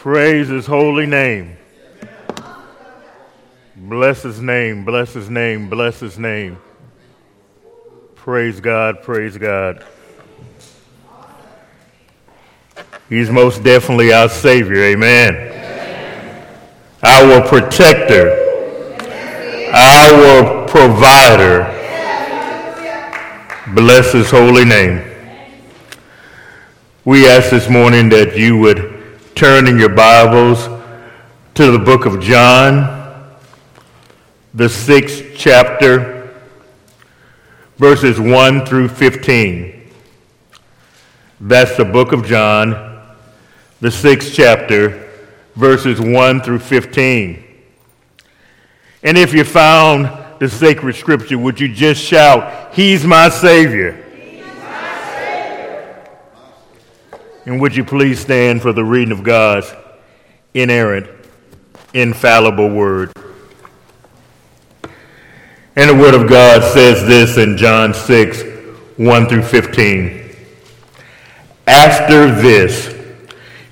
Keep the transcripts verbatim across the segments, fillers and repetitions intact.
Praise his holy name. Bless his name, bless his name, bless his name. Praise God, praise God. He's most definitely our Savior, amen. Amen. Our protector, our provider. Bless his holy name. We ask this morning that you would turn in your Bibles to the book of John, the sixth chapter, verses one through fifteen. That's the book of John, the sixth chapter, verses one through fifteen. And if you found the sacred scripture, would you just shout, "He's my Savior"? And would you please stand for the reading of God's inerrant, infallible word. And the word of God says this in John six, one through fifteen. After this,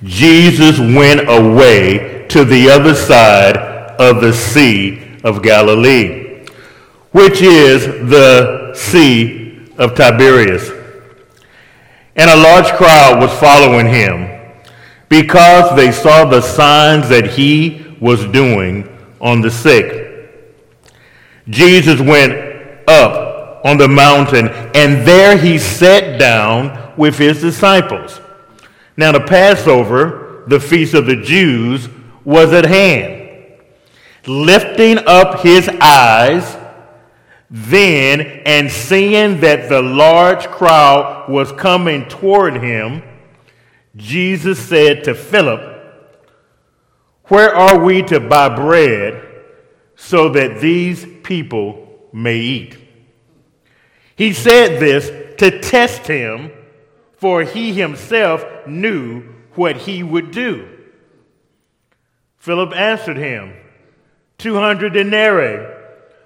Jesus went away to the other side of the Sea of Galilee, which is the Sea of Tiberias. And a large crowd was following him because they saw the signs that he was doing on the sick. Jesus went up on the mountain, and there he sat down with his disciples. Now the Passover, the feast of the Jews, was at hand. Lifting up his eyes, then, and seeing that the large crowd was coming toward him, Jesus said to Philip, "Where are we to buy bread so that these people may eat?" He said this to test him, for he himself knew what he would do. Philip answered him, two hundred denarii.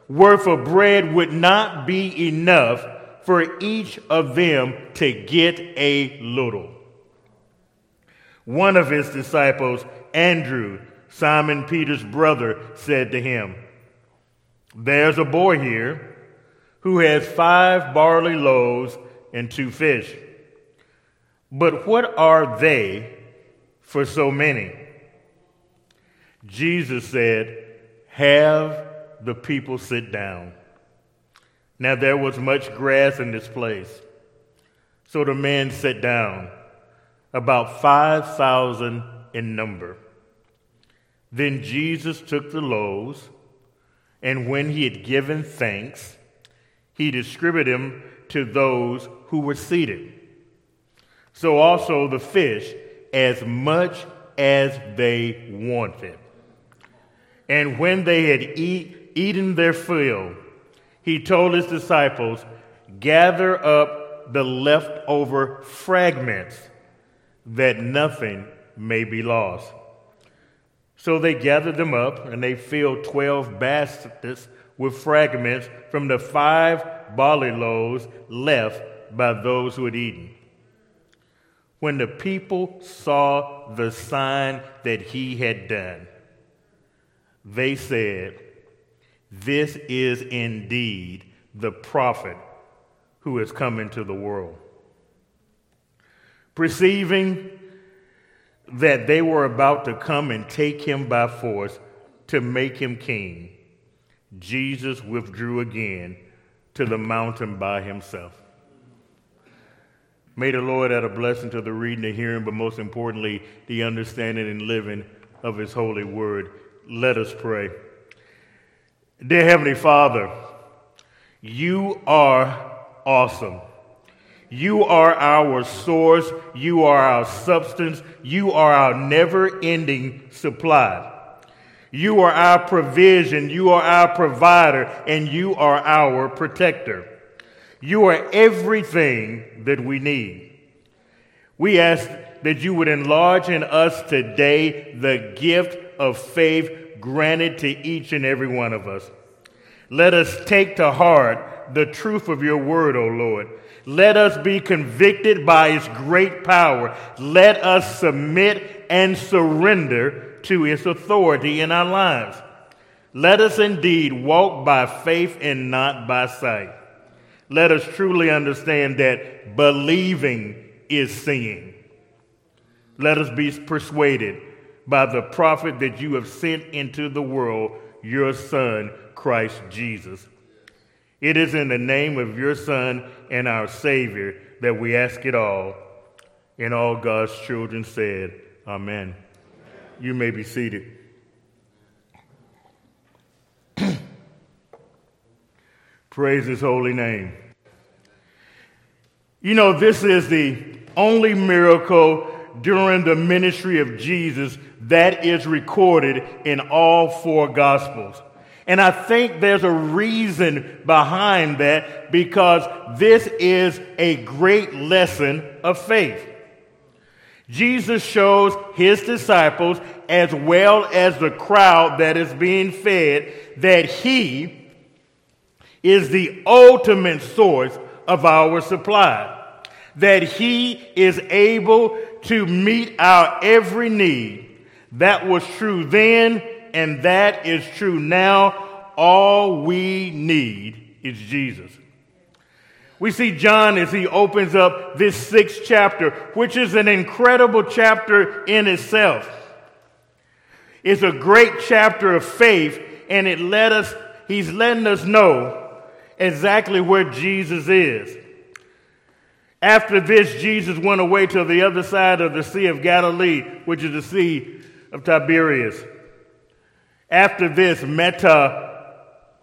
Worth of bread would not be enough for each of them to get a little. One of his disciples, Andrew, Simon Peter's brother, said to him, "There's a boy here who has five barley loaves and two fish. But what are they for so many?" Jesus said, "Have the people sit down." Now there was much grass in this place. So the men sat down, about five thousand in number. Then Jesus took the loaves, and when he had given thanks, he distributed them to those who were seated. So also the fish, as much as they wanted. And when they had eaten, Eaten their fill, he told his disciples, "Gather up the leftover fragments that nothing may be lost." So they gathered them up, and they filled twelve baskets with fragments from the five barley loaves left by those who had eaten. When the people saw the sign that he had done, they said, "This is indeed the prophet who has come into the world." Perceiving that they were about to come and take him by force to make him king, Jesus withdrew again to the mountain by himself. May the Lord add a blessing to the reading, the hearing, but most importantly, the understanding and living of his holy word. Let us pray. Dear Heavenly Father, you are awesome. You are our source. You are our substance. You are our never-ending supply. You are our provision. You are our provider, and you are our protector. You are everything that we need. We ask that you would enlarge in us today the gift of faith granted to each and every one of us. Let us take to heart the truth of your word, O Lord. Let us be convicted by its great power. Let us submit and surrender to its authority in our lives. Let us indeed walk by faith and not by sight. Let us truly understand that believing is seeing. Let us be persuaded by the prophet that you have sent into the world, your Son, Christ Jesus. It is in the name of your Son and our Savior that we ask it all. And all God's children said, Amen. Amen. You may be seated. Praise his holy name. You know, this is the only miracle during the ministry of Jesus that is recorded in all four Gospels. And I think there's a reason behind that, because this is a great lesson of faith. Jesus shows his disciples, as well as the crowd that is being fed, that he is the ultimate source of our supply, that he is able to meet our every need. That was true then, and that is true now. All we need is Jesus. We see John as he opens up this sixth chapter, which is an incredible chapter in itself. It's a great chapter of faith, and it let us, he's letting us know exactly where Jesus is. After this, Jesus went away to the other side of the Sea of Galilee, which is the Sea of Tiberias. After this, meta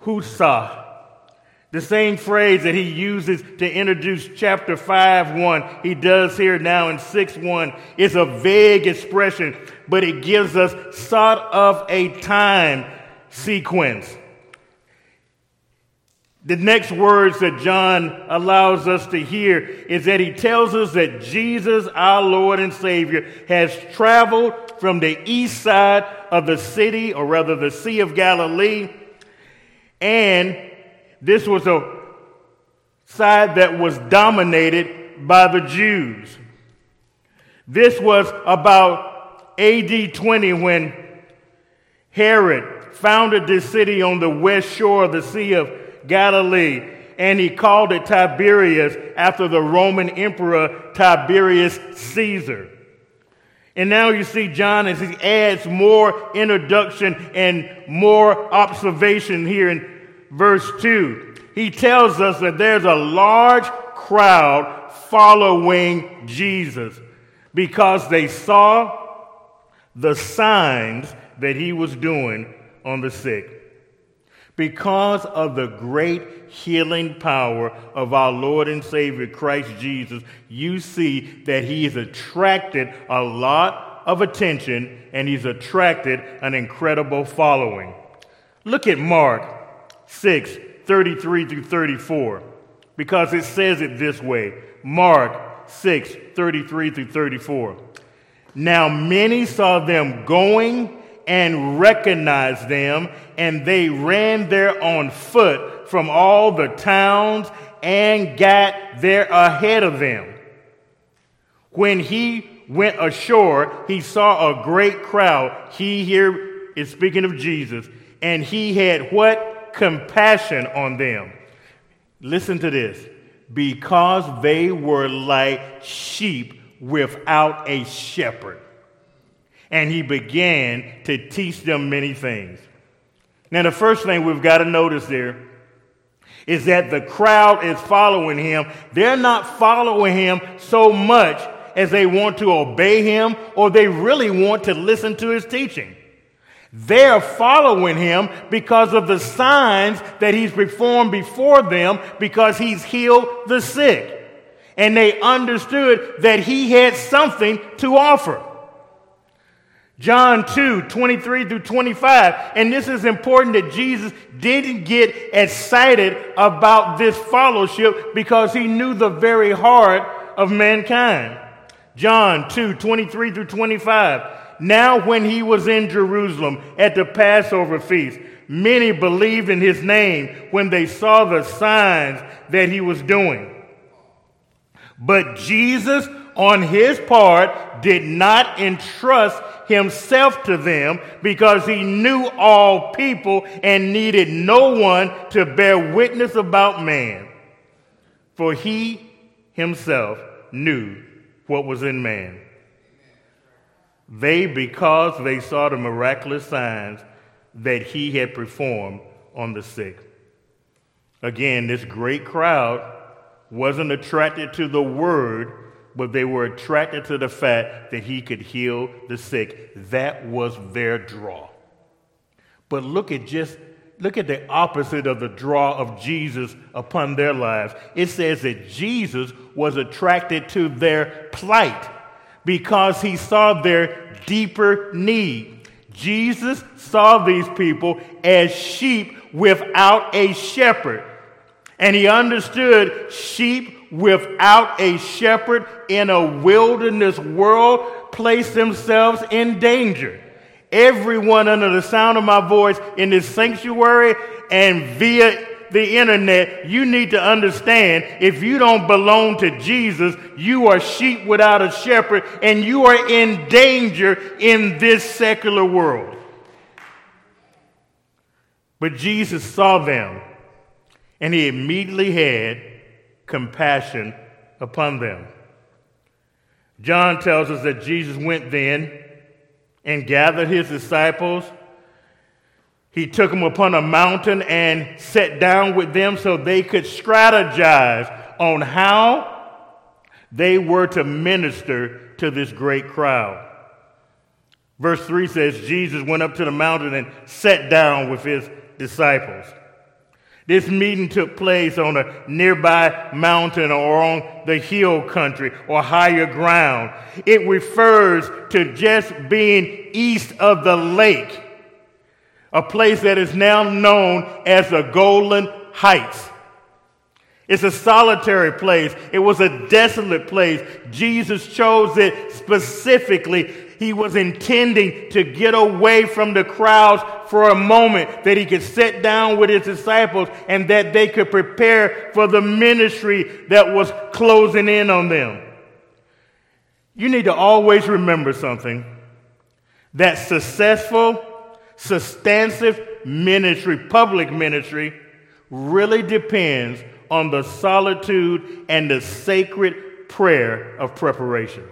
husa, the same phrase that he uses to introduce chapter five one, he does here now in six one. It's a vague expression, but it gives us sort of a time sequence. The next words that John allows us to hear is that he tells us that Jesus, our Lord and Savior, has traveled from the east side of the city, or rather the Sea of Galilee, and this was a side that was dominated by the Jews. This was about A D twenty when Herod founded this city on the west shore of the Sea of Galilee, and he called it Tiberias after the Roman emperor Tiberius Caesar. And now you see John as he adds more introduction and more observation here in verse two. He tells us that there's a large crowd following Jesus because they saw the signs that he was doing on the sick. Because of the great healing power of our Lord and Savior Christ Jesus, you see that he's attracted a lot of attention, and he's attracted an incredible following. Look at Mark six thirty-three through thirty-four, because it says it this way. Mark six thirty-three through thirty-four. Now many saw them going and recognized them, and they ran there on foot from all the towns and got there ahead of them. When he went ashore, he saw a great crowd. He here is speaking of Jesus, and he had what? Compassion on them. Listen to this. Because they were like sheep without a shepherd. And he began to teach them many things. Now, the first thing we've got to notice there is that the crowd is following him. They're not following him so much as they want to obey him, or they really want to listen to his teaching. They're following him because of the signs that he's performed before them, because he's healed the sick. And they understood that he had something to offer. John two twenty-three through twenty-five, and this is important that Jesus didn't get excited about this fellowship because he knew the very heart of mankind. John two twenty-three through twenty-five. Now when he was in Jerusalem at the Passover feast, many believed in his name when they saw the signs that he was doing. But Jesus on his part, did not entrust himself to them, because he knew all people and needed no one to bear witness about man. For he himself knew what was in man. They, because they saw the miraculous signs that he had performed on the sick. Again, this great crowd wasn't attracted to the word, but they were attracted to the fact that he could heal the sick. That was their draw. But look at just look at the opposite of the draw of Jesus upon their lives. It says that Jesus was attracted to their plight because he saw their deeper need. Jesus saw these people as sheep without a shepherd. And he understood sheep without a shepherd in a wilderness world place themselves in danger. Everyone under the sound of my voice in this sanctuary and via the internet, you need to understand, if you don't belong to Jesus, you are sheep without a shepherd, and you are in danger in this secular world. But Jesus saw them, and he immediately had compassion upon them. John tells us that Jesus went then and gathered his disciples. He took them upon a mountain and sat down with them so they could strategize on how they were to minister to this great crowd. Verse three says, Jesus went up to the mountain and sat down with his disciples. This meeting took place on a nearby mountain or on the hill country or higher ground. It refers to just being east of the lake, a place that is now known as the Golan Heights. It's a solitary place. It was a desolate place. Jesus chose it specifically. He was intending to get away from the crowds for a moment, that he could sit down with his disciples and that they could prepare for the ministry that was closing in on them. You need to always remember something, that successful, substantive ministry, public ministry, really depends on the solitude and the sacred prayer of preparation.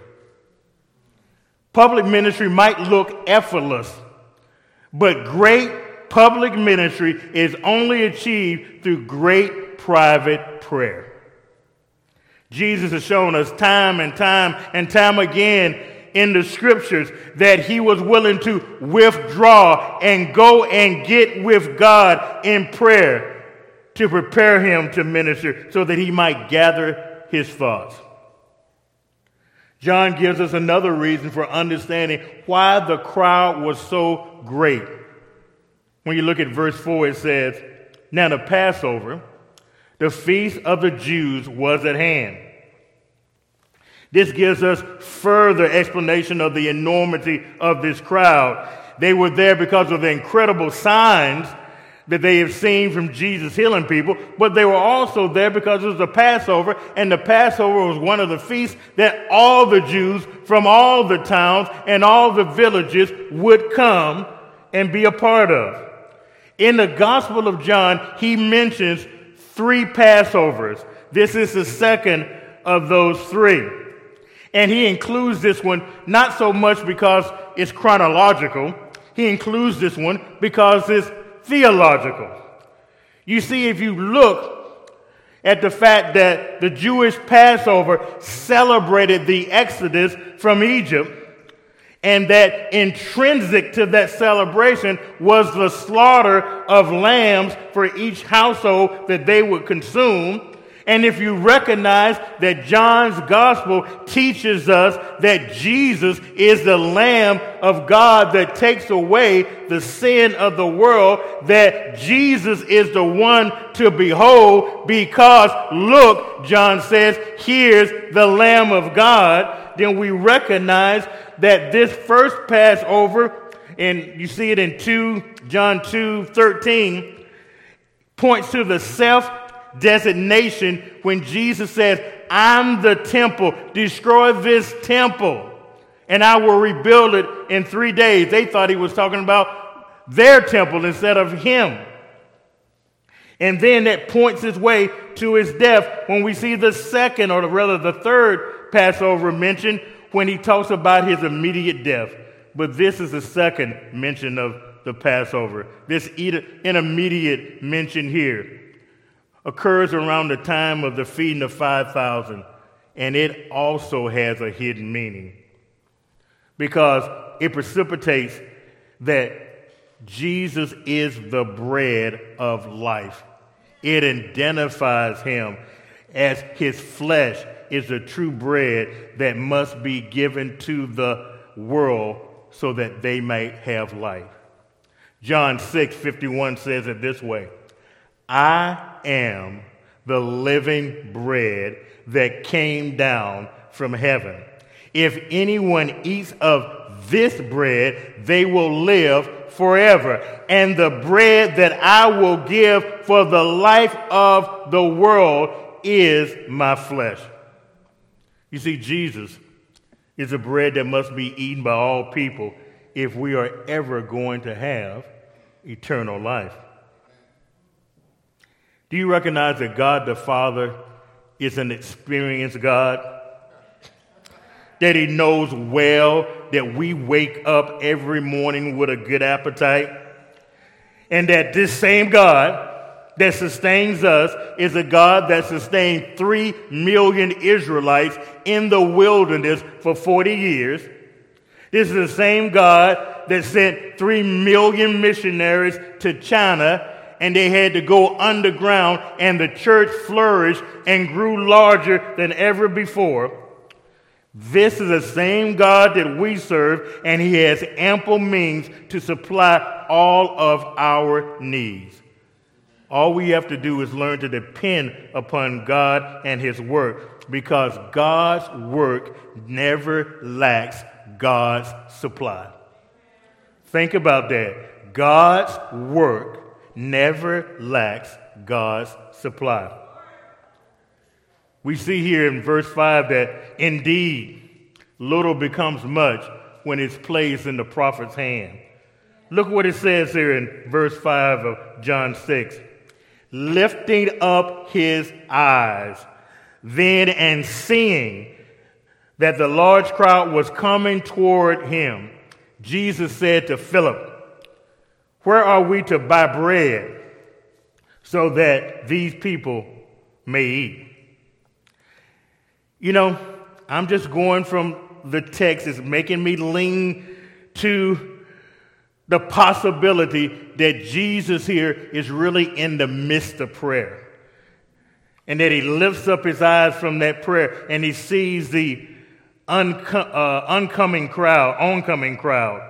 Public ministry might look effortless, but great public ministry is only achieved through great private prayer. Jesus has shown us time and time and time again in the scriptures that he was willing to withdraw and go and get with God in prayer to prepare him to minister so that he might gather his thoughts. John gives us another reason for understanding why the crowd was so great. When you look at verse four, it says, now the Passover, the feast of the Jews, was at hand. This gives us further explanation of the enormity of this crowd. They were there because of the incredible signs that they have seen from Jesus healing people, but they were also there because it was the Passover, and the Passover was one of the feasts that all the Jews from all the towns and all the villages would come and be a part of. In the Gospel of John, he mentions three Passovers. This is the second of those three. And he includes this one not so much because it's chronological. He includes this one because it's theological. You see, if you look at the fact that the Jewish Passover celebrated the Exodus from Egypt, and that intrinsic to that celebration was the slaughter of lambs for each household that they would consume. And if you recognize that John's gospel teaches us that Jesus is the Lamb of God that takes away the sin of the world, that Jesus is the one to behold because, look, John says, here's the Lamb of God, then we recognize that this first Passover, and you see it in John two thirteen, points to the self designation when Jesus says, I'm the temple, destroy this temple, and I will rebuild it in three days. They thought he was talking about their temple instead of him. And then that points its way to his death when we see the second, or rather the third Passover mentioned when he talks about his immediate death. But this is the second mention of the Passover. This intermediate mention here occurs around the time of the feeding of five thousand, and it also has a hidden meaning because it precipitates that Jesus is the bread of life. It identifies him as his flesh is the true bread that must be given to the world so that they might have life. John six fifty-one says it this way, I am the living bread that came down from heaven. If anyone eats of this bread, they will live forever. And the bread that I will give for the life of the world is my flesh. You see, Jesus is a bread that must be eaten by all people if we are ever going to have eternal life. Do you recognize that God the Father is an experienced God? That he knows well that we wake up every morning with a good appetite? And that this same God that sustains us is a God that sustained three million Israelites in the wilderness for forty years. This is the same God that sent three million missionaries to China, and they had to go underground, and the church flourished and grew larger than ever before. This is the same God that we serve, and he has ample means to supply all of our needs. All we have to do is learn to depend upon God and his work, because God's work never lacks God's supply. Think about that. God's work never lacks God's supply. We see here in verse five that indeed little becomes much when it's placed in the prophet's hand. Look what it says here in verse five of John six. Lifting up his eyes, then and seeing that the large crowd was coming toward him, Jesus said to Philip, where are we to buy bread so that these people may eat? You know, I'm just going from the text. It's making me lean to the possibility that Jesus here is really in the midst of prayer. And that he lifts up his eyes from that prayer and he sees the unco- uh, oncoming crowd, oncoming crowd.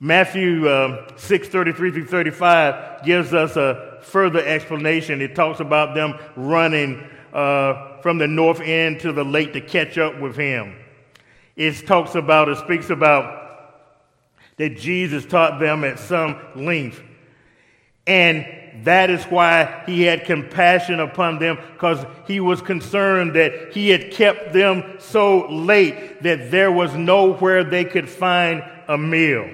Matthew uh, six thirty-three through thirty-five gives us a further explanation. It talks about them running uh, from the north end to the lake to catch up with him. It talks about, it speaks about that Jesus taught them at some length. And that is why he had compassion upon them, because he was concerned that he had kept them so late that there was nowhere they could find a meal.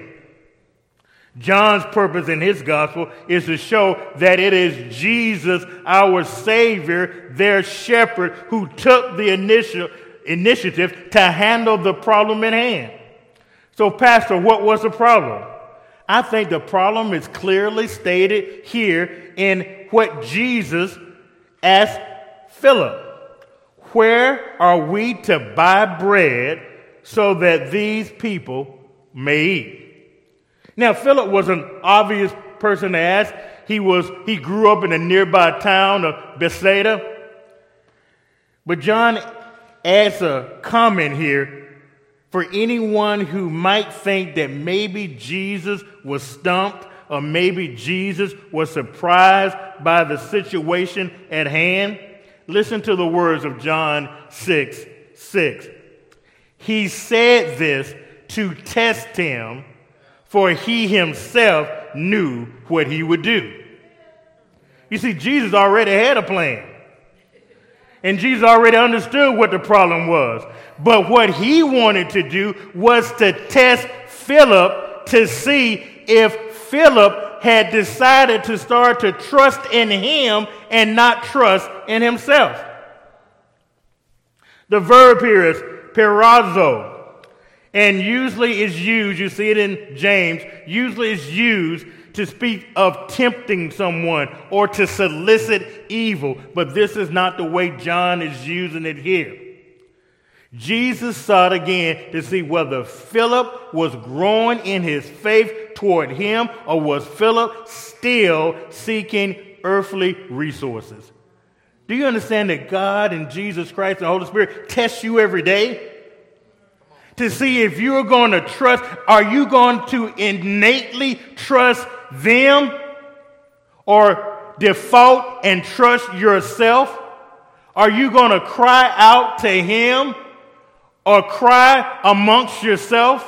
John's purpose in his gospel is to show that it is Jesus, our Savior, their shepherd, who took the initial initiative to handle the problem at hand. So, Pastor, what was the problem? I think the problem is clearly stated here in what Jesus asked Philip. Where are we to buy bread so that these people may eat? Now, Philip was an obvious person to ask. He was, he grew up in a nearby town of Bethsaida. But John adds a comment here for anyone who might think that maybe Jesus was stumped or maybe Jesus was surprised by the situation at hand. Listen to the words of John six six. He said this to test him, for he himself knew what he would do. You You see, Jesus already had a plan. And Jesus already understood what the problem was. But what he wanted to do was to test Philip to see if Philip had decided to start to trust in him and not trust in himself. The verb here is perazo. And usually it's used, you see it in James, usually it's used to speak of tempting someone or to solicit evil. But this is not the way John is using it here. Jesus sought again to see whether Philip was growing in his faith toward him or was Philip still seeking earthly resources. Do you understand that God and Jesus Christ and the Holy Spirit test you every day? To see if you're going to trust, are you going to innately trust them or default and trust yourself? Are you going to cry out to him or cry amongst yourself?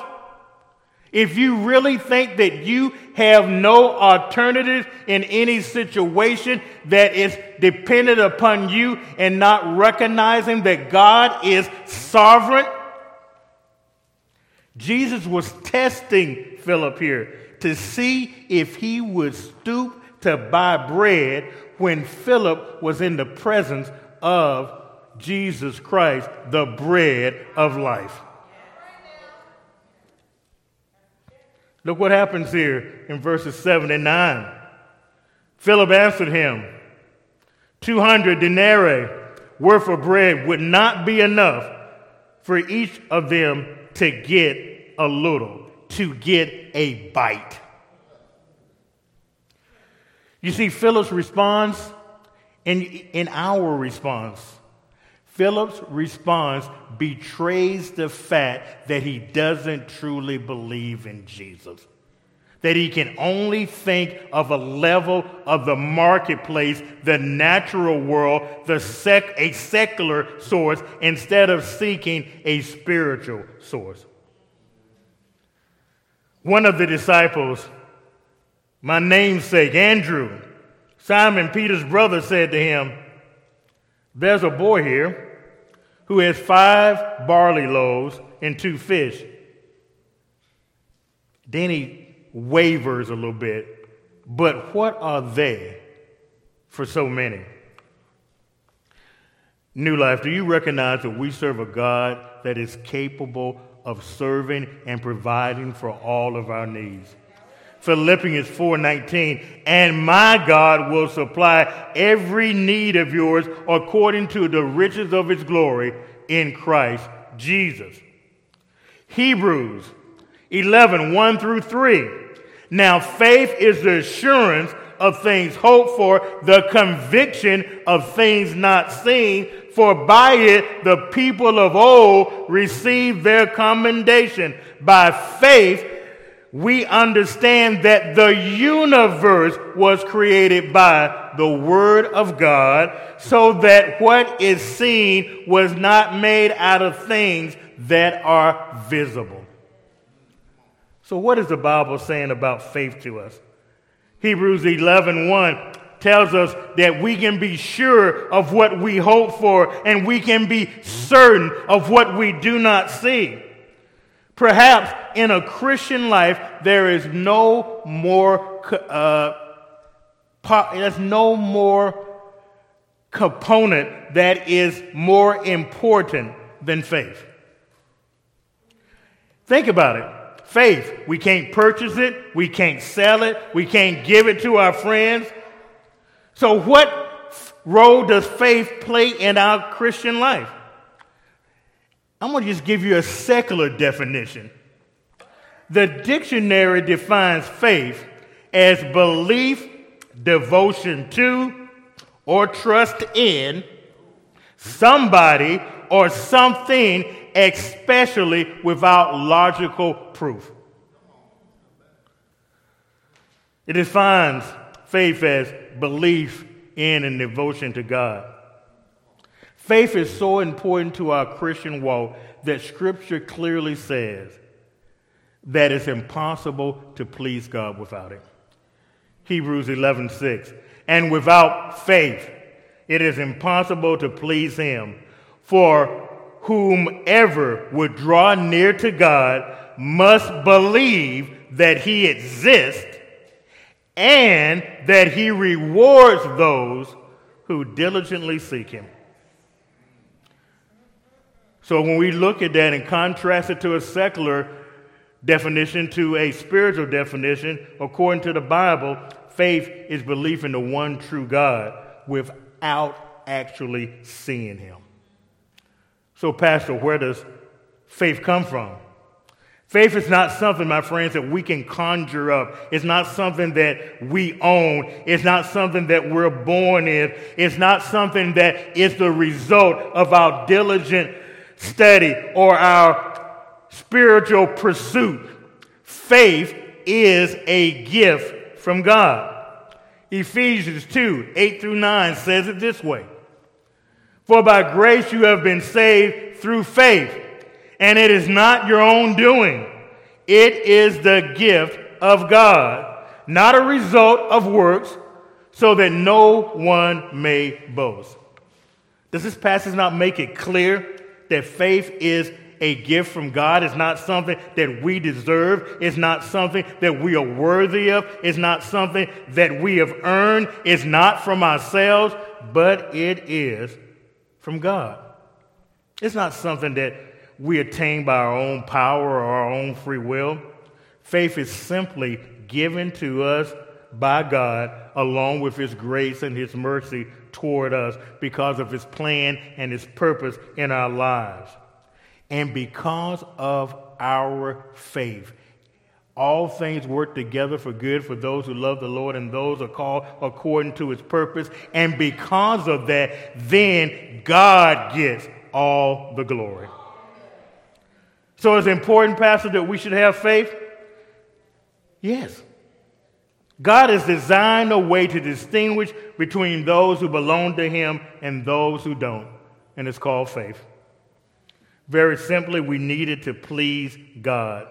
If you really think that you have no alternative in any situation that is dependent upon you and not recognizing that God is sovereign, Jesus was testing Philip here to see if he would stoop to buy bread when Philip was in the presence of Jesus Christ, the bread of life. Look what happens here in verses seven and nine. Philip answered him, two hundred denarii worth of bread would not be enough for each of them to get a little, to get a bite. You see, Philip's response and in our response, Philip's response betrays the fact that he doesn't truly believe in Jesus, that he can only think of a level of the marketplace, the natural world, the sec- a secular source, instead of seeking a spiritual source. One of the disciples, my namesake, Andrew, Simon Peter's brother, said to him, "There's a boy here who has five barley loaves and two fish." Then he wavers a little bit, but what are they for so many? New Life, do you recognize that we serve a God that is capable of serving and providing for all of our needs? Philippians four nineteen, and my God will supply every need of yours according to the riches of his glory in Christ Jesus. Hebrews eleven, one through three. Now faith is the assurance of things hoped for, the conviction of things not seen, for by it the people of old received their commendation. By faith we understand that the universe was created by the word of God, so that what is seen was not made out of things that are visible. So what is the Bible saying about faith to us? Hebrews eleven one tells us that we can be sure of what we hope for and we can be certain of what we do not see. Perhaps in a Christian life, there is no more, uh, there's no more component that is more important than faith. Think about it. Faith, we can't purchase it, we can't sell it, we can't give it to our friends. So what role does faith play in our Christian life? I'm going to just give you a secular definition. The dictionary defines faith as belief, devotion to, or trust in somebody or something, especially without logical proof. It defines faith as belief in and devotion to God. Faith is so important to our Christian walk that Scripture clearly says that it's impossible to please God without it. Hebrews eleven six. And without faith, it is impossible to please him. For whomever would draw near to God must believe that he exists and that he rewards those who diligently seek him. So when we look at that and contrast it to a secular definition to a spiritual definition, according to the Bible, faith is belief in the one true God without actually seeing him. So, Pastor, where does faith come from? Faith is not something, my friends, that we can conjure up. It's not something that we own. It's not something that we're born in. It's not something that is the result of our diligent study or our spiritual pursuit. Faith is a gift from God. Ephesians two, eight through nine says it this way. For by grace you have been saved through faith, and it is not your own doing. It is the gift of God, not a result of works, so that no one may boast. Does this passage not make it clear that faith is a gift from God? It's not something that we deserve. It's not something that we are worthy of. It's not something that we have earned. It's not from ourselves, but it is from God. It's not something that we attain by our own power or our own free will. Faith is simply given to us by God, along with his grace and his mercy toward us, because of his plan and his purpose in our lives. And because of our faith, all things work together for good for those who love the Lord and those who are called according to his purpose. And because of that, then God gets all the glory. So it's important, Pastor, that we should have faith? Yes. God has designed a way to distinguish between those who belong to him and those who don't, and it's called faith. Very simply, we needed to please God.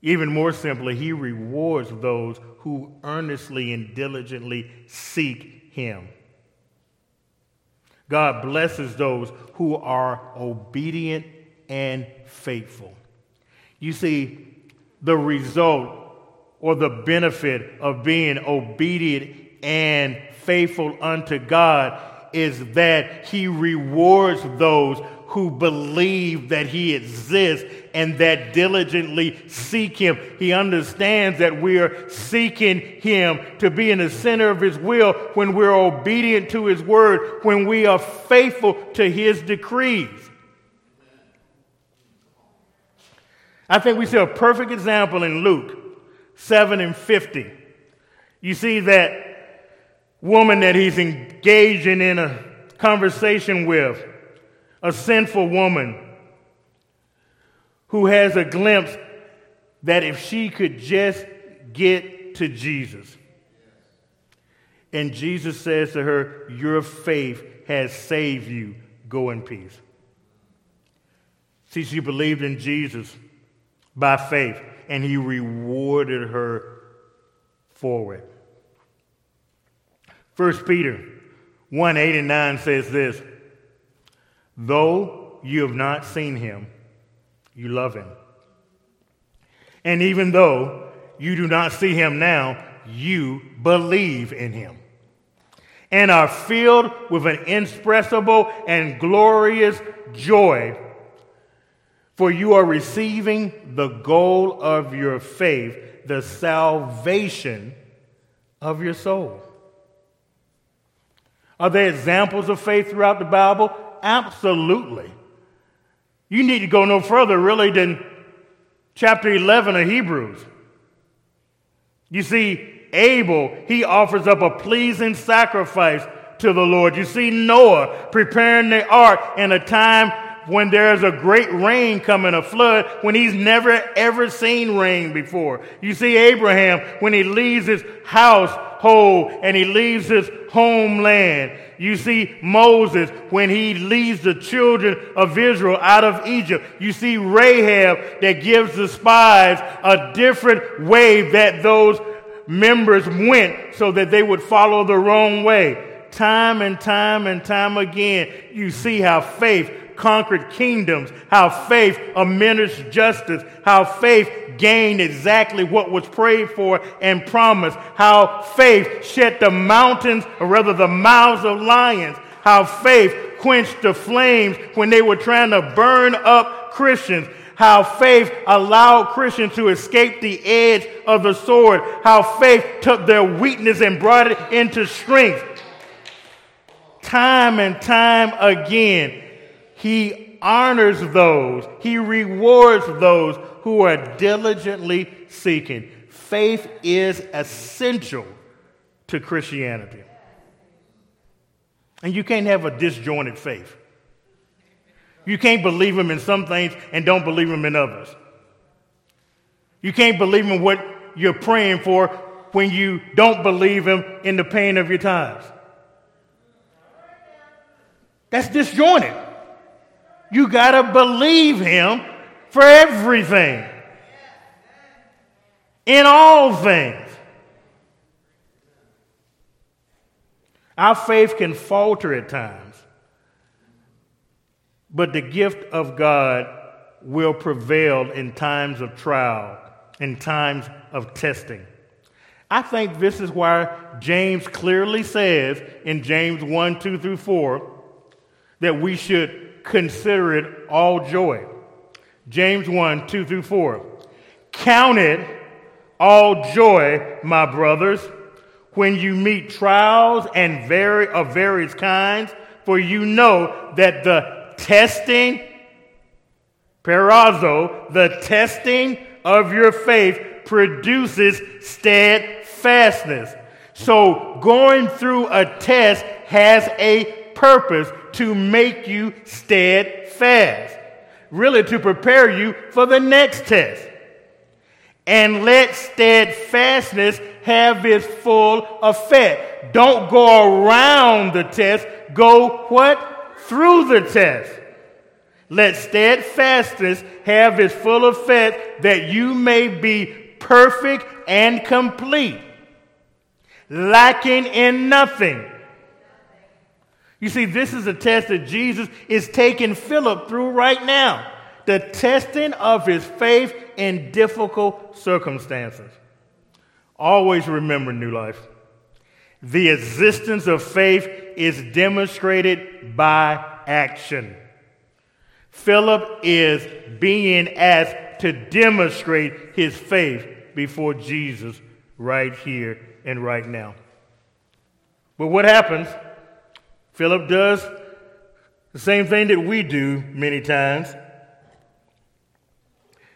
Even more simply, he rewards those who earnestly and diligently seek him. God blesses those who are obedient and faithful. You see, the result or the benefit of being obedient and faithful unto God is that he rewards those who believe that he exists and that diligently seek him. He understands that we are seeking him to be in the center of his will when we're obedient to his word, when we are faithful to his decrees. I think we see a perfect example in Luke seven and fifty. You see that woman that he's engaging in a conversation with, a sinful woman who has a glimpse that if she could just get to Jesus. And Jesus says to her, your faith has saved you. Go in peace. See, she believed in Jesus by faith, and he rewarded her for it. First Peter one, eight and nine says this, though you have not seen him, you love him. And even though you do not see him now, you believe in him and are filled with an inexpressible and glorious joy, for you are receiving the goal of your faith, the salvation of your soul. Are there examples of faith throughout the Bible? Absolutely. You need to go no further, really, than chapter eleven of Hebrews. You see, Abel, he offers up a pleasing sacrifice to the Lord. You see Noah preparing the ark in a time when there is a great rain coming, a flood, when he's never, ever seen rain before. You see Abraham when he leaves his household and he leaves his homeland. You see Moses when he leads the children of Israel out of Egypt. You see Rahab that gives the spies a different way that those members went so that they would follow the wrong way. Time and time and time again, you see how faith conquered kingdoms, how faith administered justice, how faith gained exactly what was prayed for and promised, how faith shed the mountains, or rather the mouths of lions, how faith quenched the flames when they were trying to burn up Christians, how faith allowed Christians to escape the edge of the sword, how faith took their weakness and brought it into strength. Time and time again, he honors those, he rewards those who are diligently seeking. Faith is essential to Christianity. And you can't have a disjointed faith. You can't believe him in some things and don't believe him in others. You can't believe in what you're praying for when you don't believe him in the pain of your tithes. That's disjointed. You got to believe him for everything. In all things. Our faith can falter at times, but the gift of God will prevail in times of trial, in times of testing. I think this is why James clearly says in James one, two through four, that we should consider it all joy. James one, two through four. Count it all joy, my brothers, when you meet trials and very, of various kinds, for you know that the testing, perazo, the testing of your faith produces steadfastness. So going through a test has a purpose to make you steadfast, really to prepare you for the next test. And let steadfastness have its full effect. Don't go around the test, go what? Through the test. Let steadfastness have its full effect, that you may be perfect and complete, lacking in nothing. You see, this is a test that Jesus is taking Philip through right now. The testing of his faith in difficult circumstances. Always remember, New Life, the existence of faith is demonstrated by action. Philip is being asked to demonstrate his faith before Jesus right here and right now. But what happens? Philip does the same thing that we do many times.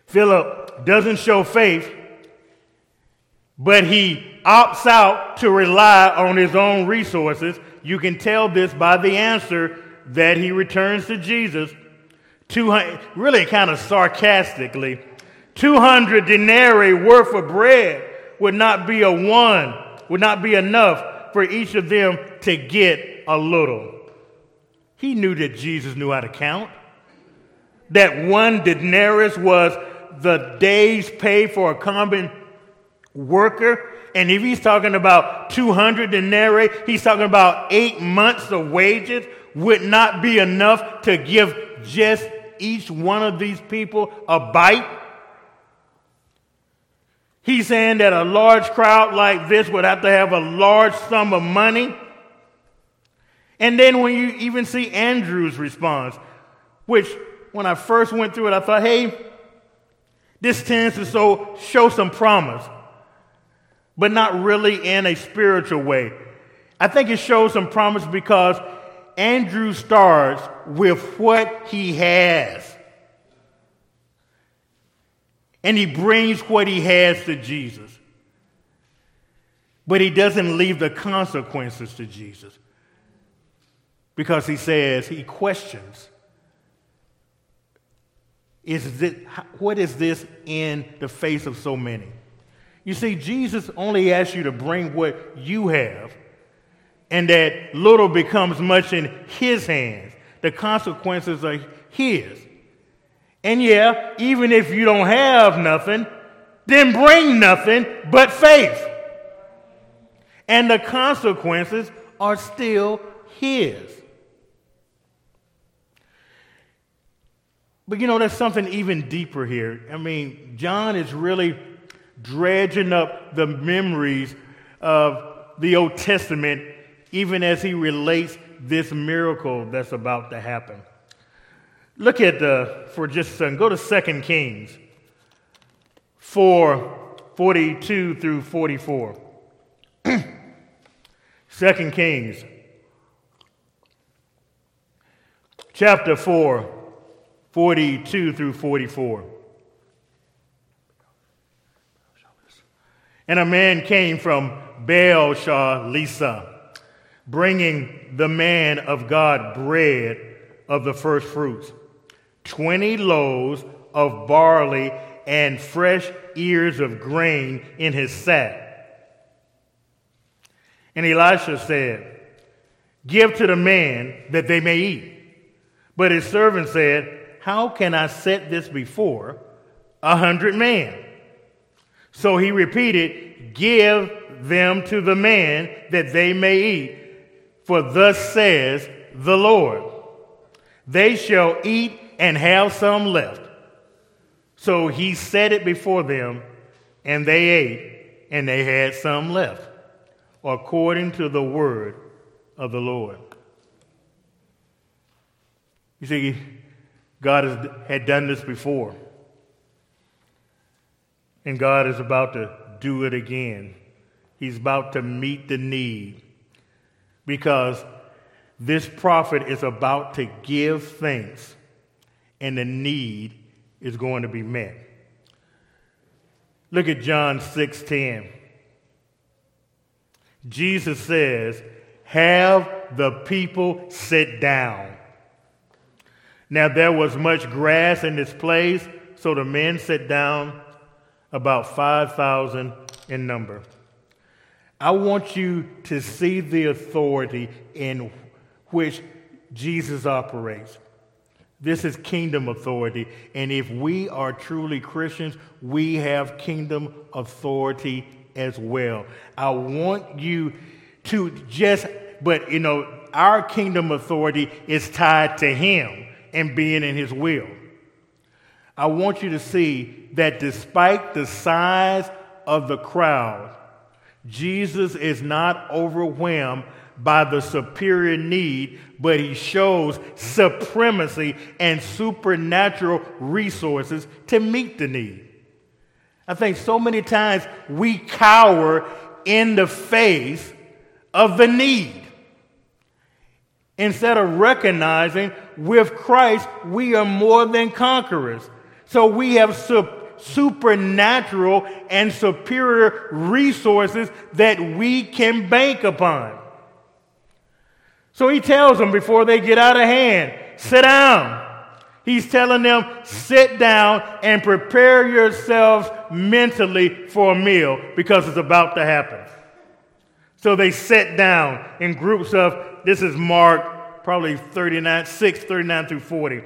Philip doesn't show faith, but he opts out to rely on his own resources. You can tell this by the answer that he returns to Jesus, really kind of sarcastically, two hundred denarii worth of bread would not be a one, would not be enough for each of them to get a little. He knew that Jesus knew how to count. That one denarius was the day's pay for a common worker. And if he's talking about two hundred denarii, he's talking about eight months of wages would not be enough to give just each one of these people a bite. He's saying that a large crowd like this would have to have a large sum of money. And then when you even see Andrew's response, which when I first went through it, I thought, hey, this tends to so show some promise, but not really in a spiritual way. I think it shows some promise because Andrew starts with what he has. And he brings what he has to Jesus. But he doesn't leave the consequences to Jesus. Because he says, he questions, is this, what is this in the face of so many? You see, Jesus only asks you to bring what you have, and that little becomes much in his hands. The consequences are his. And yeah, even if you don't have nothing, then bring nothing but faith. and the consequences are still his. But you know, there's something even deeper here. I mean, John is really dredging up the memories of the Old Testament, even as he relates this miracle that's about to happen. Look at, uh, for just a second, go to Second Kings four, forty-two through forty-four. Second Kings, chapter four, forty-two through forty-four. And a man came from Baal-Shalisa, bringing the man of God bread of the first fruits, twenty loaves of barley and fresh ears of grain in his sack. And Elisha said, "Give to the man that they may eat." But his servant said, "How can I set this before a hundred men?" So he repeated, "Give them to the man that they may eat, for thus says the Lord, they shall eat and have some left." So he set it before them, and they ate, and they had some left, according to the word of the Lord. You see, God has, had done this before, and God is about to do it again. He's about to meet the need, because this prophet is about to give thanks, and the need is going to be met. Look at John six ten. Jesus says, "Have the people sit down." Now there was much grass in this place, so the men sat down, about five thousand in number. I want you to see the authority in which Jesus operates. This is kingdom authority, and if we are truly Christians, we have kingdom authority as well. I want you to just, but you know, our kingdom authority is tied to him and being in his will. I want you to see that despite the size of the crowd, Jesus is not overwhelmed by the superior need, but he shows supremacy and supernatural resources to meet the need. I think so many times we cower in the face of the need, instead of recognizing with Christ we are more than conquerors. So we have sup- supernatural and superior resources that we can bank upon. So he tells them before they get out of hand, sit down. He's telling them, sit down and prepare yourselves mentally for a meal, because it's about to happen. So they sat down in groups of, this is Mark, probably thirty-nine, six, thirty-nine through forty.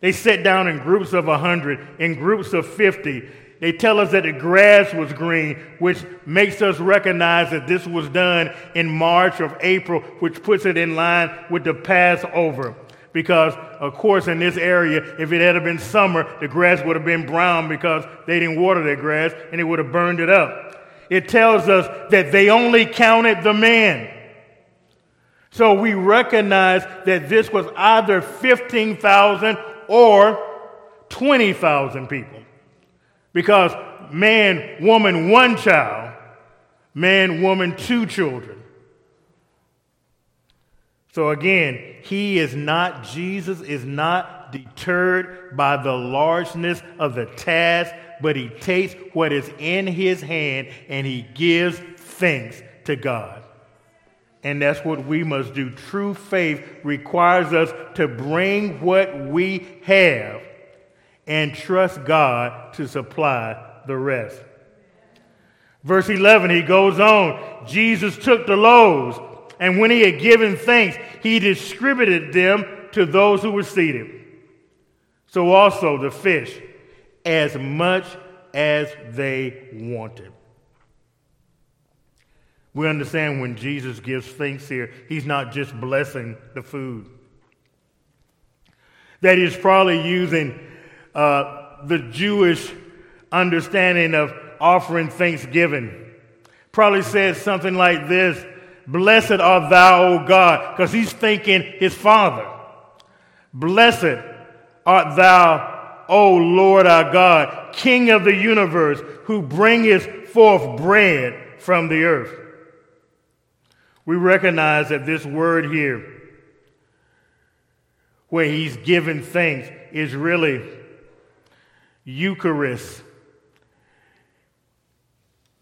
They sat down in groups of one hundred, in groups of fifty. They tell us that the grass was green, which makes us recognize that this was done in March or April, which puts it in line with the Passover. Because, of course, in this area, if it had been summer, the grass would have been brown because they didn't water their grass and it would have burned it up. It tells us that they only counted the men. So we recognize that this was either fifteen thousand or twenty thousand people. Because man, woman, one child, man, woman, two children. So again, he is not, Jesus is not deterred by the largeness of the task, but he takes what is in his hand and he gives thanks to God. And that's what we must do. True faith requires us to bring what we have and trust God to supply the rest. Verse eleven, he goes on, Jesus took the loaves, and when he had given thanks, he distributed them to those who were seated. So also the fish, as much as they wanted. We understand when Jesus gives thanks here, he's not just blessing the food. That he's probably using uh, the Jewish understanding of offering thanksgiving. Probably says something like this, "Blessed art thou, O God," because he's thanking his Father. "Blessed art thou, O Lord our God, King of the universe, who bringeth forth bread from the earth." We recognize that this word here, where he's giving thanks, is really Eucharist.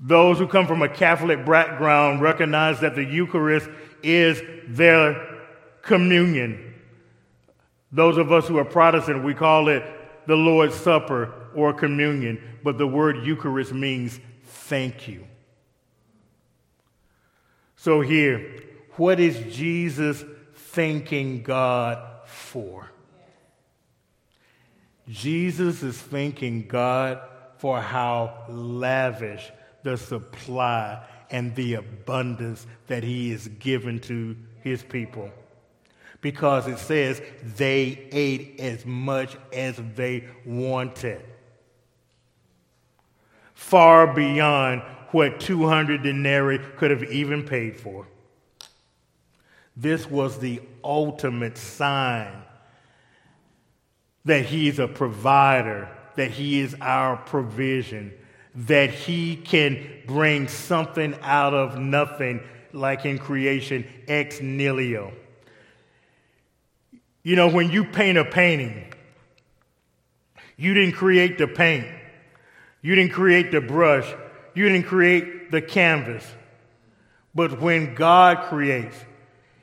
Those who come from a Catholic background recognize that the Eucharist is their communion. Those of us who are Protestant, we call it the Lord's Supper or communion, but the word Eucharist means thank you. So here, what is Jesus thanking God for? Jesus is thanking God for how lavish the supply and the abundance that he is given to his people. Because it says they ate as much as they wanted. Far beyond what two hundred denarii could have even paid for. This was the ultimate sign that he is a provider, that he is our provision, that he can bring something out of nothing, like in creation, ex nihilo. You know, when you paint a painting, you didn't create the paint. You didn't create the brush. You didn't create the canvas. But when God creates,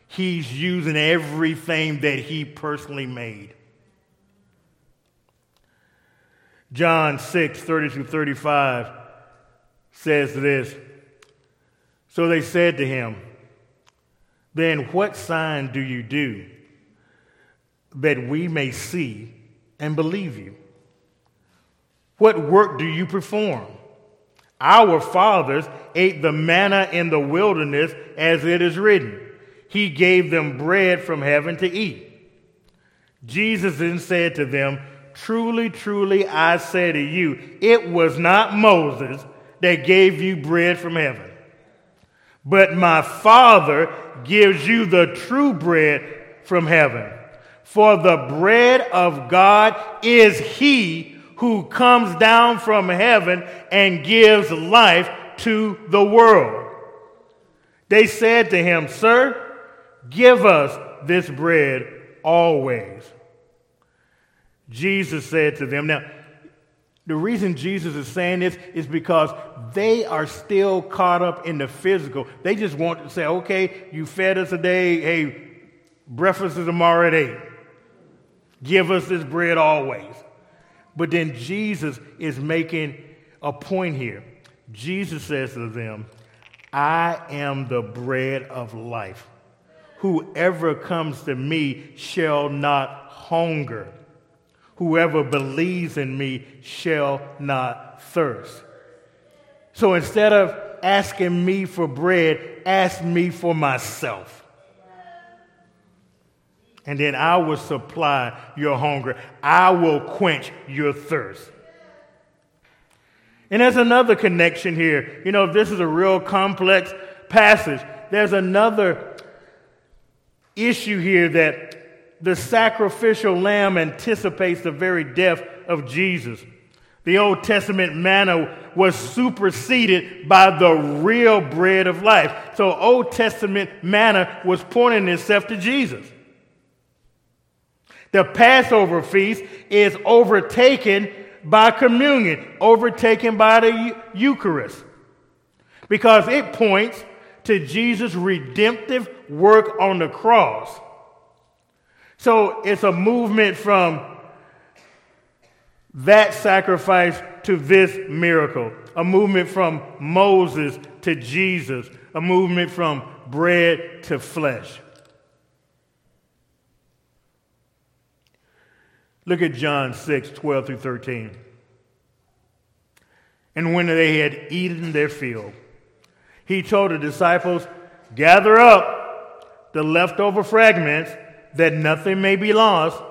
he's using everything that he personally made. John six, thirty through thirty-five says this. So they said to him, "Then what sign do you do that we may see and believe you? What work do you perform? Our fathers ate the manna in the wilderness, as it is written. He gave them bread from heaven to eat." Jesus then said to them, "Truly, truly, I say to you, it was not Moses that gave you bread from heaven, but my Father gives you the true bread from heaven. For the bread of God is he who comes down from heaven and gives life to the world." They said to him, "Sir, give us this bread always." Jesus said to them. Now, the reason Jesus is saying this is because they are still caught up in the physical. They just want to say, "Okay, you fed us today. Hey, breakfast is tomorrow at eight. Give us this bread always." But then Jesus is making a point here. Jesus says to them, "I am the bread of life. Whoever comes to me shall not hunger. Whoever believes in me shall not thirst." So instead of asking me for bread, ask me for myself. And then I will supply your hunger. I will quench your thirst. And there's another connection here. You know, this is a real complex passage. There's another issue here that the sacrificial lamb anticipates the very death of Jesus. The Old Testament manna was superseded by the real bread of life. So Old Testament manna was pointing itself to Jesus. The Passover feast is overtaken by communion, overtaken by the Eucharist, because it points to Jesus' redemptive work on the cross. So it's a movement from that sacrifice to this miracle, a movement from Moses to Jesus, a movement from bread to flesh. Look at John six, twelve through thirteen. "And when they had eaten their fill, he told the disciples, "Gather up the leftover fragments that nothing may be lost."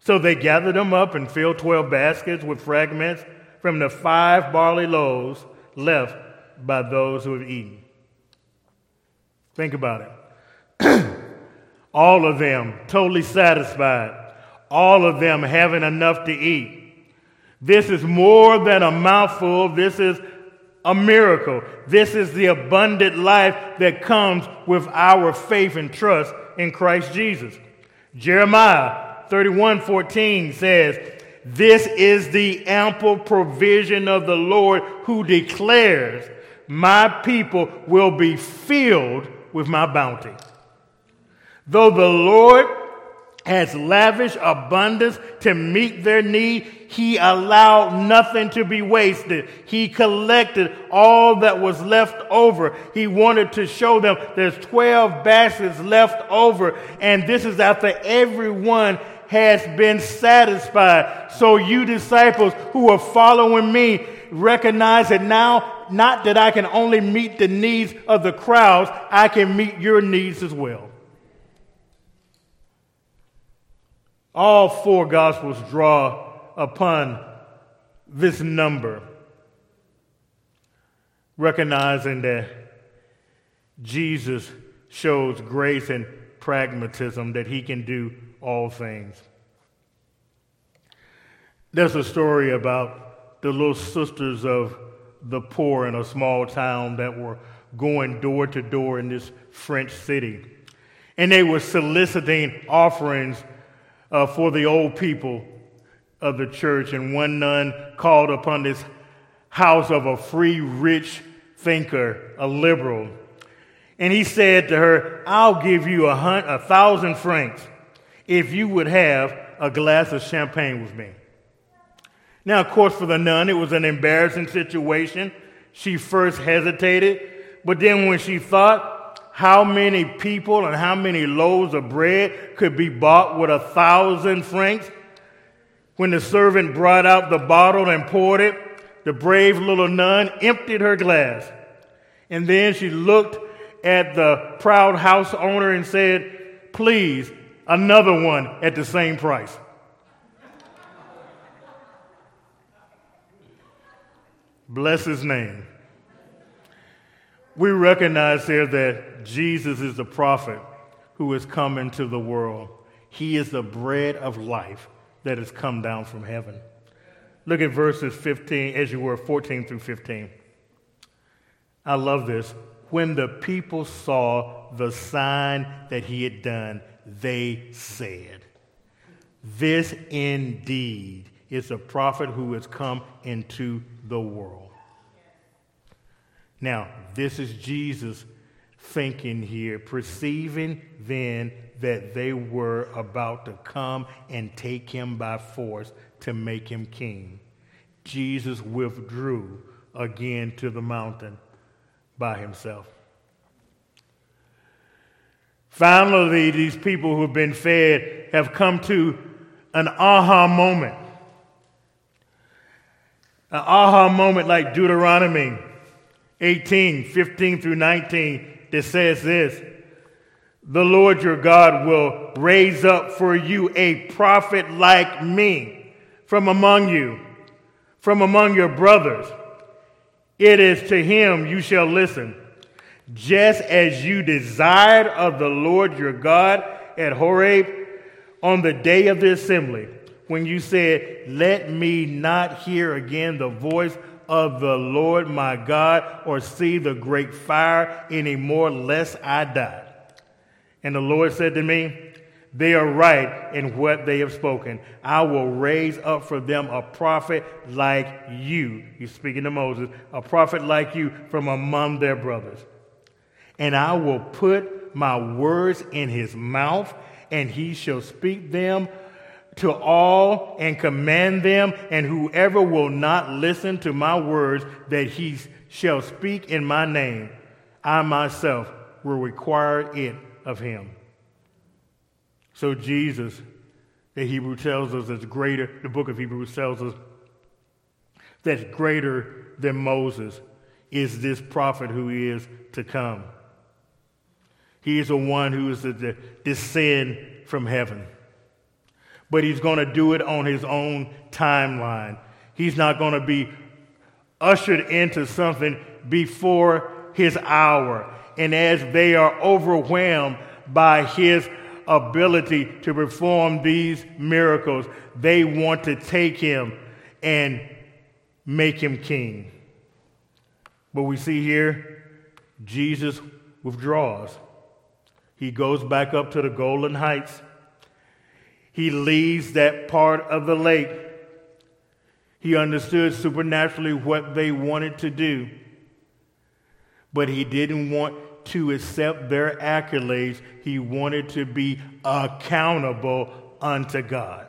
So they gathered them up and filled twelve baskets with fragments from the five barley loaves left by those who had eaten. Think about it. All of them totally satisfied. All of them having enough to eat. This is more than a mouthful. This is a miracle. This is the abundant life that comes with our faith and trust in Christ Jesus. Jeremiah thirty-one fourteen says, "This is the ample provision of the Lord, who declares, 'My people will be filled with my bounty.'" Though the Lord has lavished abundance to meet their need, he allowed nothing to be wasted. He collected all that was left over. He wanted to show them there's twelve baskets left over, and this is after everyone has been satisfied. So you disciples who are following me, recognize that now, not that I can only meet the needs of the crowds, I can meet your needs as well. All four Gospels draw upon this number, recognizing that Jesus shows grace and pragmatism, that he can do all things. There's a story about the little sisters of the poor in a small town that were going door to door in this French city, and they were soliciting offerings Uh, for the old people of the church. And one nun called upon this house of a free rich thinker, a liberal. And he said to her, "I'll give you a, hun- a thousand francs if you would have a glass of champagne with me." Now, of course, for the nun, it was an embarrassing situation. She first hesitated, but then when she thought, how many people and how many loaves of bread could be bought with a thousand francs? When the servant brought out the bottle and poured it, the brave little nun emptied her glass. And then she looked at the proud house owner and said, "Please, another one at the same price." Bless his name. We recognize here that Jesus is the prophet who has come into the world. He is the bread of life that has come down from heaven. Look at verses fifteen, as you were, fourteen through fifteen. I love this. When the people saw the sign that he had done, they said, "This indeed is a prophet who has come into the world." Now, this is Jesus thinking here, perceiving then that they were about to come and take him by force to make him king. Jesus withdrew again to the mountain by himself. Finally, these people who have been fed have come to an aha moment. An aha moment like Deuteronomy eighteen, fifteen through nineteen, that says this: "The Lord your God will raise up for you a prophet like me from among you, from among your brothers. It is to him you shall listen, just as you desired of the Lord your God at Horeb on the day of the assembly, when you said, 'Let me not hear again the voice of the Lord my God, or see the great fire anymore, lest I die.' And the Lord said to me, 'They are right in what they have spoken. I will raise up for them a prophet like you,'" he's speaking to Moses, "'a prophet like you from among their brothers. And I will put my words in his mouth, and he shall speak them to all and command them, and whoever will not listen to my words that he shall speak in my name, I myself will require it of him." So Jesus, the Hebrew tells us, is greater, the book of Hebrews tells us, that's greater than Moses. is this prophet who is to come. He is the one who is to descend from heaven. But he's going to do it on his own timeline. He's not going to be ushered into something before his hour. And as they are overwhelmed by his ability to perform these miracles, they want to take him and make him king. But we see here, Jesus withdraws. He goes back up to the Golden Heights. He leaves that part of the lake. He understood supernaturally what they wanted to do, but he didn't want to accept their accolades. He wanted to be accountable unto God.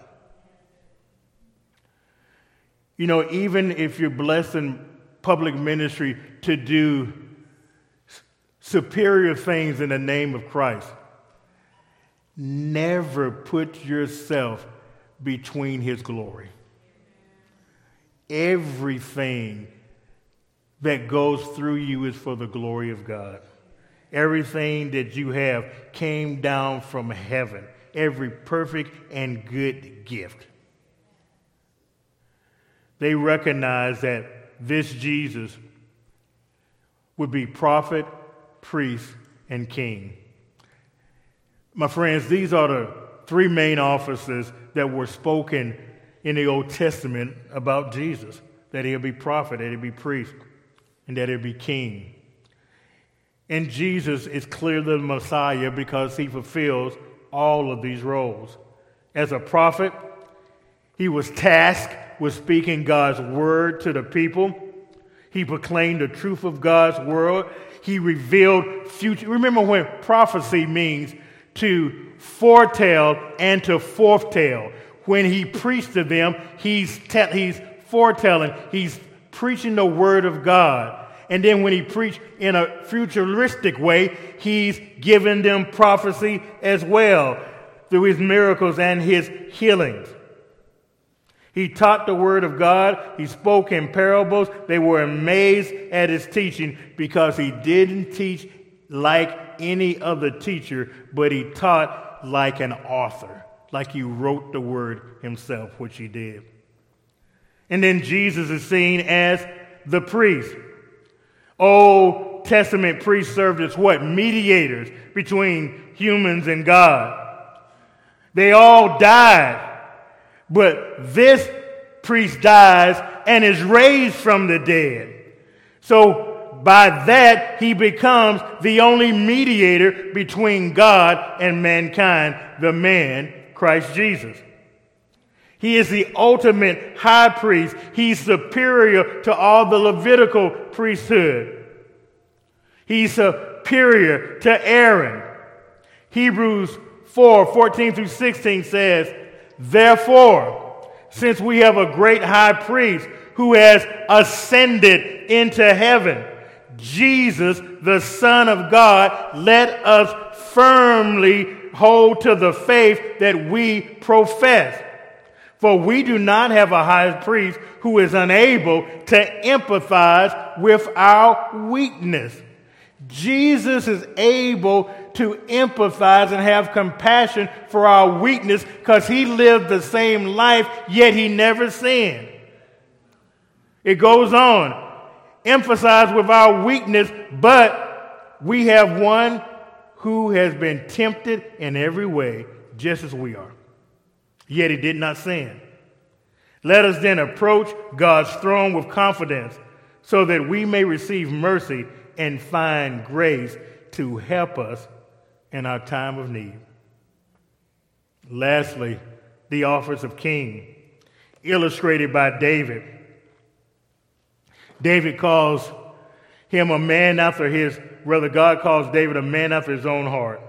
You know, even if you're blessed in public ministry to do superior things in the name of Christ, never put yourself between his glory. Everything that goes through you is for the glory of God. Everything that you have came down from heaven, every perfect and good gift. They recognize that this Jesus would be prophet, priest, and king. My friends, these are the three main offices that were spoken in the Old Testament about Jesus, that he'll be prophet, that he'll be priest, and that he'll be king. And Jesus is clearly the Messiah because he fulfills all of these roles. As a prophet, he was tasked with speaking God's word to the people. He proclaimed the truth of God's word. He revealed future. Remember when prophecy means to foretell and to foretell. When he preached to them, he's te- he's foretelling, he's preaching the word of God. And then when he preached in a futuristic way, he's giving them prophecy as well through his miracles and his healings. He taught the word of God. He spoke in parables. They were amazed at his teaching because he didn't teach like any other teacher, but he taught like an author, like he wrote the word himself, which he did. And then Jesus is seen as the priest. Old Testament priests served as what? Mediators between humans and God. They all died, but this priest dies and is raised from the dead. So by that, he becomes the only mediator between God and mankind, the man, Christ Jesus. He is the ultimate high priest. He's superior to all the Levitical priesthood. He's superior to Aaron. Hebrews four, fourteen through sixteen says, "Therefore, since we have a great high priest who has ascended into heaven, Jesus, the Son of God, let us firmly hold to the faith that we profess. For we do not have a high priest who is unable to empathize with our weakness." Jesus is able to empathize and have compassion for our weakness because he lived the same life, yet he never sinned. It goes on. Emphasize with our weakness, but we have one who has been tempted in every way, just as we are. Yet he did not sin. Let us then approach God's throne with confidence so that we may receive mercy and find grace to help us in our time of need. Lastly, the office of king, illustrated by David. David calls him a man after his, rather God calls David a man after his own heart.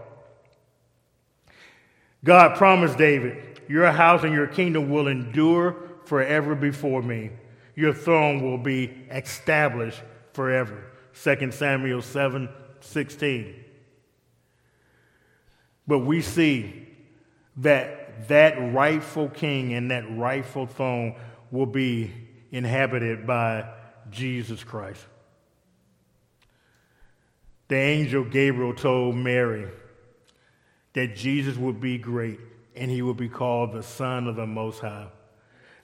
God promised David, "Your house and your kingdom will endure forever before me. Your throne will be established forever." Second Samuel seven sixteen. But we see that that rightful king and that rightful throne will be inhabited by Jesus Christ. the angel Gabriel told Mary that Jesus would be great and he would be called the Son of the Most High,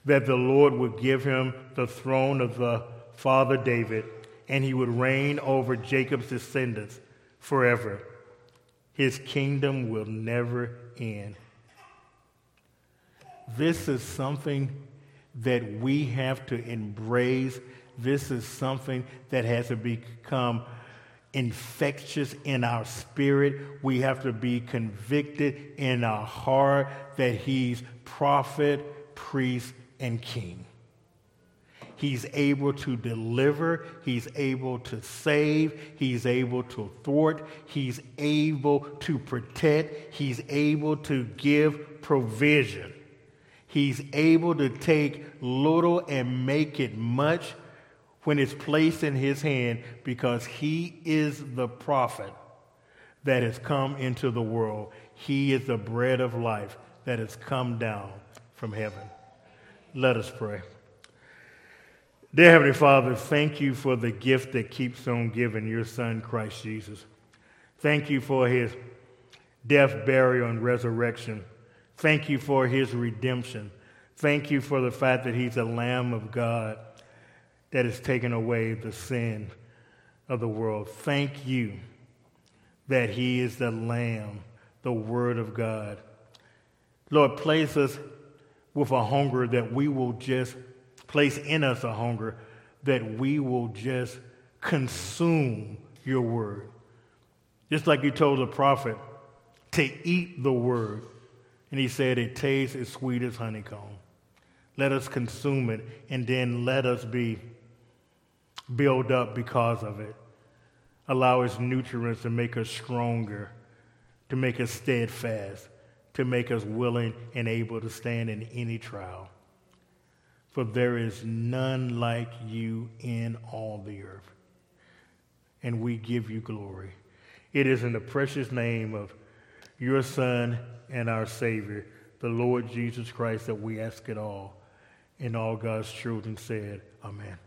that the Lord would give him the throne of the father David, and he would reign over Jacob's descendants forever. His kingdom will never end. This is something that we have to embrace. This is something that has to become infectious in our spirit. We have to be convicted in our heart that he's prophet, priest, and king. He's able to deliver. He's able to save. He's able to thwart. He's able to protect. He's able to give provision. He's able to take little and make it much when it's placed in his hand, because he is the prophet that has come into the world. He is the bread of life that has come down from heaven. Let us pray. Dear Heavenly Father, thank you for the gift that keeps on giving, your Son, Christ Jesus. Thank you for his death, burial, and resurrection. Thank you for his redemption. Thank you for the fact that he's the Lamb of God that has taken away the sin of the world. Thank you that he is the Lamb, the Word of God. Lord, place us with a hunger that we will just Place in us a hunger that we will just consume your word. Just like you told the prophet to eat the word, and he said it tastes as sweet as honeycomb. Let us consume it, and then let us be built up because of it. Allow its nutrients to make us stronger, to make us steadfast, to make us willing and able to stand in any trial. For there is none like you in all the earth. And we give you glory. It is in the precious name of your Son and our Savior, the Lord Jesus Christ, that we ask it all. And all God's children said, amen.